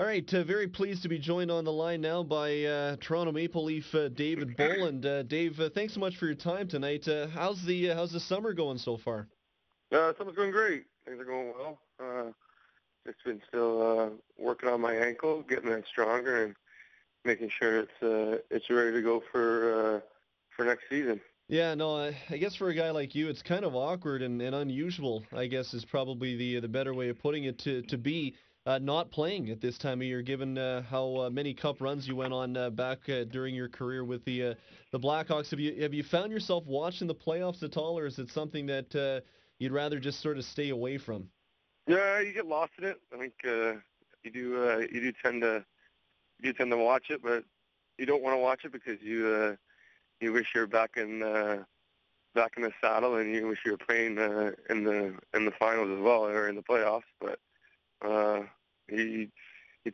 All right, very pleased to be joined on the line now by Toronto Maple Leaf David Boland. Dave, thanks so much for your time tonight. How's the summer going so far? Summer's going great. Things are going well. Just been still working on my ankle, getting that stronger, and making sure it's ready to go for next season. Yeah, no, I guess for a guy like you, it's kind of awkward and unusual, I guess, is probably the better way of putting it, to be not playing at this time of year, given how many cup runs you went on back during your career with the Blackhawks. Have you found yourself watching the playoffs at all, or is it something that you'd rather just sort of stay away from? Yeah, you get lost in it. I think you do tend to watch it, but you don't want to watch it because you wish you were back in the saddle, and you wish you were playing in the finals as well, or in the playoffs. But you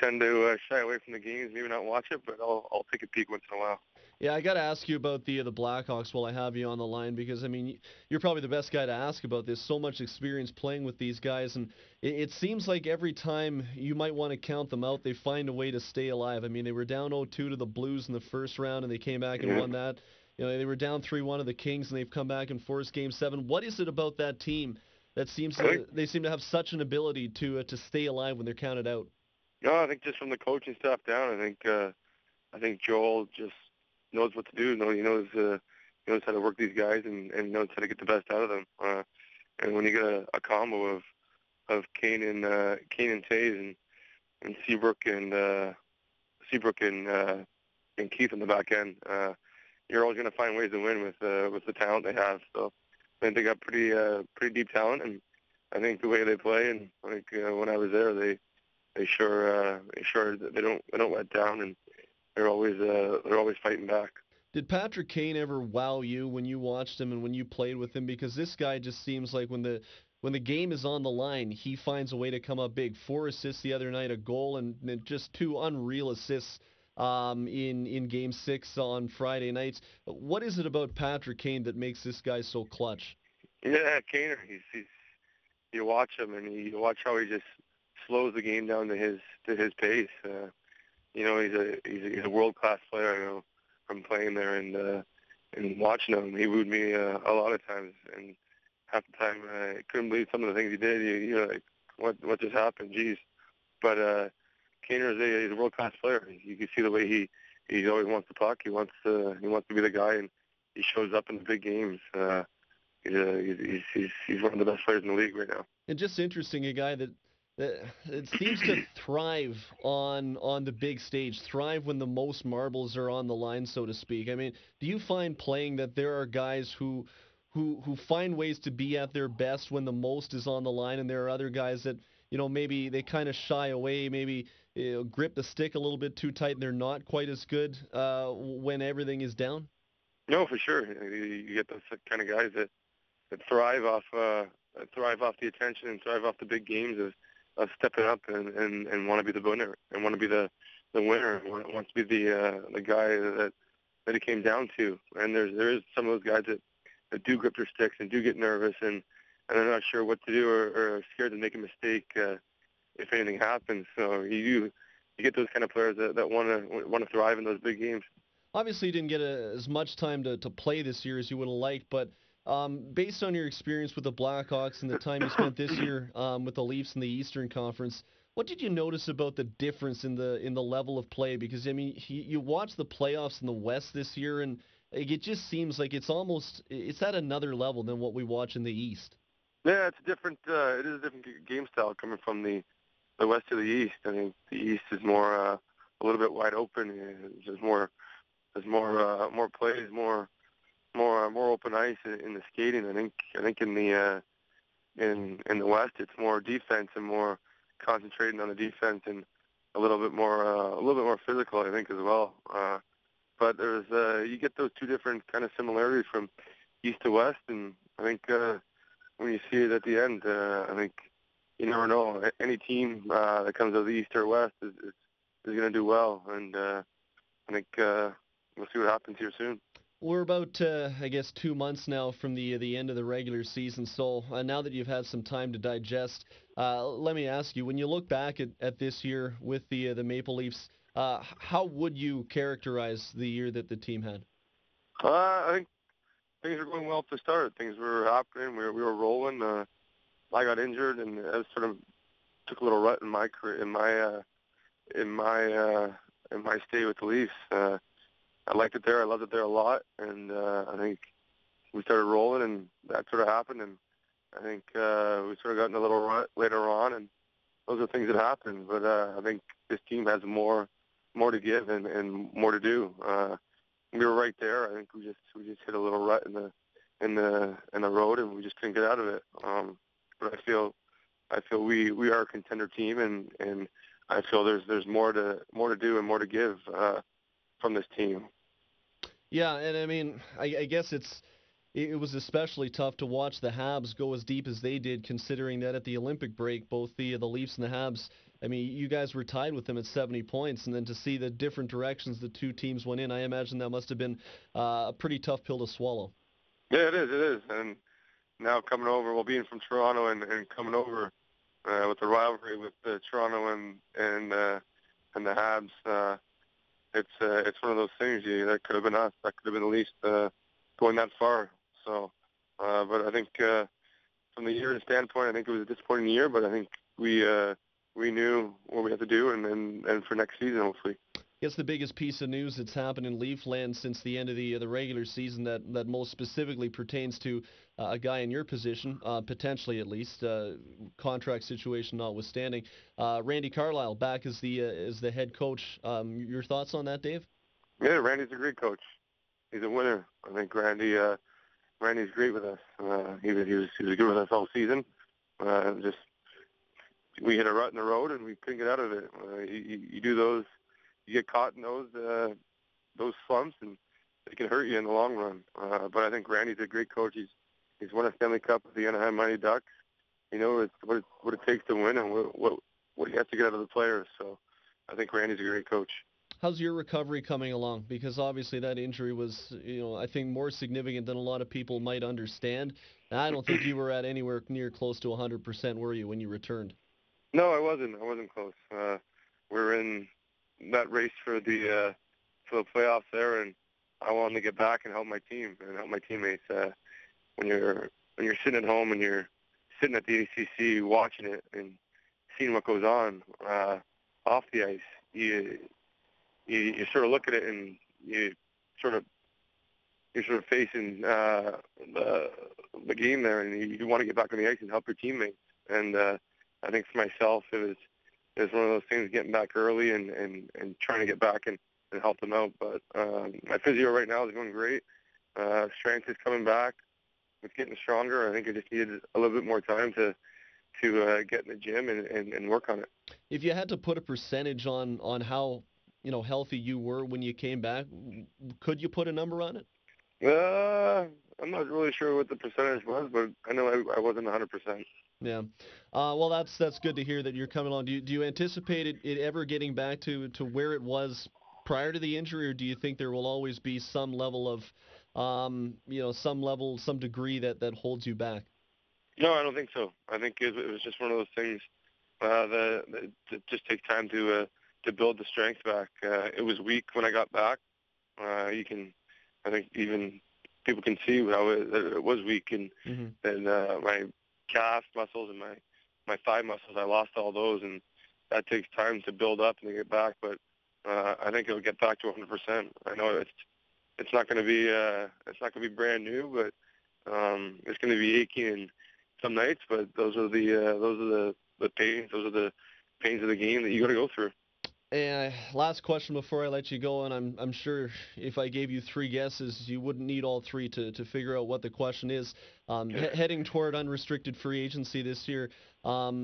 tend to shy away from the games, maybe not watch it, but I'll take a peek once in a while. Yeah, I got to ask you about the Blackhawks while I have you on the line, because I mean you're probably the best guy to ask about this. So much experience playing with these guys, and it seems like every time you might want to count them out, they find a way to stay alive. I mean, they were down 0-2 to the Blues in the first round, and they came back and won that. You know, they were down 3-1 to the Kings, and they've come back and forced Game 7. What is it about that team that they seem to have such an ability to stay alive when they're counted out? No, I think just from the coaching staff down, I think Joel just knows what to do. He knows how to work these guys and knows how to get the best out of them. And when you get a combo of Kane and Taze and Seabrook and Keith in the back end, you're always going to find ways to win with the talent they have. So I think they got pretty deep talent, and I think the way they play, and like when I was there, they sure they don't let down, and they're always fighting back. Did Patrick Kane ever wow you when you watched him and when you played with him? Because this guy just seems like when the game is on the line, he finds a way to come up big. 4 assists the other night, a goal, and just 2 unreal assists in Game 6 on Friday nights. What is it about Patrick Kane that makes this guy so clutch? Yeah, Kaner. He's you watch him, and you watch how he just slows the game down to his pace. He's a world-class player. I know from playing there and watching him, he wooed me a lot of times. And half the time, I couldn't believe some of the things he did. You're like, what just happened? Jeez. But Kaner is a world-class player. You can see the way he always wants the puck. He wants to be the guy, and he shows up in the big games. He's one of the best players in the league right now. And just interesting, a guy that it seems to thrive on the big stage, thrive when the most marbles are on the line, so to speak. I mean, do you find playing that there are guys who find ways to be at their best when the most is on the line, and there are other guys that, you know, maybe they kind of shy away, maybe grip the stick a little bit too tight, and they're not quite as good when everything is down? No, for sure. You get those kind of guys that thrive off the attention and thrive off the big games of stepping up and want to be the winner and want to be the winner and want to be the guy that it came down to. And there is some of those guys that do grip their sticks and do get nervous and they're not sure what to do or are scared to make a mistake if anything happens. So you get those kind of players that want to thrive in those big games. Obviously, you didn't get as much time to play this year as you would have liked, but based on your experience with the Blackhawks and the time you spent this year with the Leafs in the Eastern Conference, what did you notice about the difference in the level of play? Because, I mean, you watch the playoffs in the West this year, and it just seems like it's at another level than what we watch in the East. Yeah, it is a different game style coming from the West to the East. I mean, the East is more a little bit wide open. There's more plays, more open ice in the skating. I think in the West, it's more defense and more concentrating on the defense and a little bit more physical, I think, as well. But there's you get those two different kind of similarities from East to West, and I think when you see it at the end, I think you never know. Any team that comes out of the East or West is going to do well, and I think we'll see what happens here soon. We're about, I guess, 2 months now from the end of the regular season, so now that you've had some time to digest Let me ask you, when you look back at this year with the Maple Leafs, how would you characterize the year that the team had? I think things were going well at the start. Things were happening. We were rolling. I got injured, and I sort of took a little rut in my career, in my stay with the Leafs. I liked it there. I loved it there a lot, and I think we started rolling, and that sort of happened. And I think we sort of got in a little rut later on, and those are things that happen. But I think this team has more to give and more to do. We were right there. I think we just hit a little rut in the road, and we just couldn't get out of it. But I feel we are a contender team, and I feel there's more to do and more to give from this team. Yeah, and I mean, I guess it was especially tough to watch the Habs go as deep as they did, considering that at the Olympic break, both the Leafs and the Habs, I mean, you guys were tied with them at 70 points, and then to see the different directions the two teams went in, I imagine that must have been a pretty tough pill to swallow. Yeah, it is. And now coming over, well, being from Toronto and coming over with the rivalry with Toronto and the Habs, it's one of those things. That could have been us. That could have been the Leafs going that far. So, but I think from the year standpoint, I think it was a disappointing year, but I think we knew what we had to do, and for next season, hopefully. I guess the biggest piece of news that's happened in Leafland since the end of the regular season that most specifically pertains to a guy in your position, potentially at least, contract situation notwithstanding. Randy Carlyle back as the head coach. Your thoughts on that, Dave? Yeah, Randy's a great coach. He's a winner. I think Randy's great with us. He was good with us all season. Just we hit a rut in the road and we couldn't get out of it. You do those, you get caught in those slumps, and it can hurt you in the long run. But I think Randy's a great coach. He's won a Stanley Cup with the Anaheim Mighty Ducks. You know what it takes to win and what you have to get out of the players. So I think Randy's a great coach. How's your recovery coming along? Because obviously that injury was, I think more significant than a lot of people might understand. And I don't think you were at anywhere near close to 100%, were you, when you returned? No, I wasn't. I wasn't close. We're in that race for the playoffs there, and I wanted to get back and help my team and help my teammates. When you're sitting at home and you're sitting at the ACC watching it and seeing what goes on off the ice, you sort of look at it and you're sort of facing the game there, and you want to get back on the ice and help your teammates. And I think for myself, it was one of those things, getting back early and trying to get back and help them out. But my physio right now is going great. Strength is coming back. It's getting stronger. I think I just needed a little bit more time to get in the gym and work on it. If you had to put a percentage on how healthy you were when you came back, could you put a number on it? I'm not really sure what the percentage was, but I know I wasn't 100%. Yeah. Well, that's good to hear that you're coming on. Do you anticipate it ever getting back to where it was prior to the injury, or do you think there will always be some level of, some degree that holds you back? No, I don't think so. I think it was just one of those things that just take time to build the strength back. It was weak when I got back. I think even people can see how it was weak, and my calf muscles and my thigh muscles, I lost all those, and that takes time to build up and to get back. But I think it'll get back to 100%. I know it's not going to be brand new, but it's going to be aching in some nights. But those are the pains of the game that you got to go through. And last question before I let you go, and I'm sure if I gave you three guesses, you wouldn't need all three to figure out what the question is. Heading toward unrestricted free agency this year, how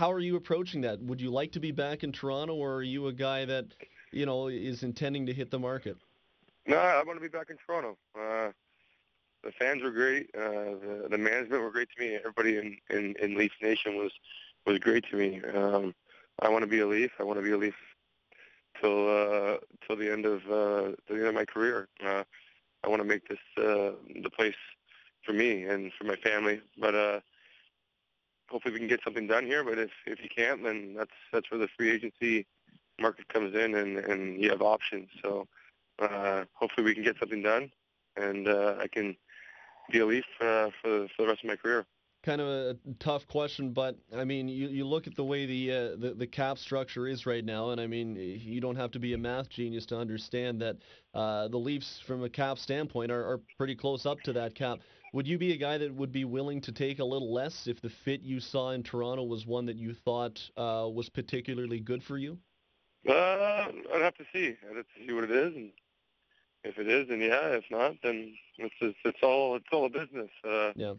are you approaching that? Would you like to be back in Toronto, or are you a guy that is intending to hit the market? No, I want to be back in Toronto. The fans were great. The management were great to me. Everybody in Leafs Nation was great to me. I want to be a Leaf. I want to be a Leaf till the end of my career. I want to make this the place for me and for my family. But hopefully we can get something done here. But if you can't, then that's where the free agency market comes in, and you have options. So hopefully we can get something done, and I can be a Leaf for the rest of my career. Kind of a tough question, but I mean, you look at the way the cap structure is right now, and I mean, you don't have to be a math genius to understand that the Leafs, from a cap standpoint, are pretty close up to that cap. Would you be a guy that would be willing to take a little less if the fit you saw in Toronto was one that you thought was particularly good for you? I'd have to see. I'd have to see what it is, and if it is, then yeah. If not, then it's all a business. Yeah.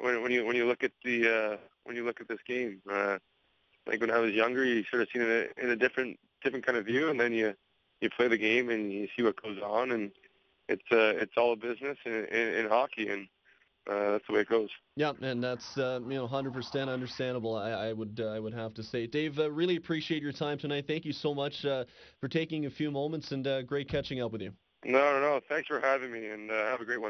When you look at this game, like when I was younger, you sort of seen it in a different kind of view, and then you play the game and you see what goes on, and it's all a business in hockey, and that's the way it goes. Yeah, and that's 100% understandable. I would have to say, Dave, really appreciate your time tonight. Thank you so much for taking a few moments, and great catching up with you. No, thanks for having me, and have a great one.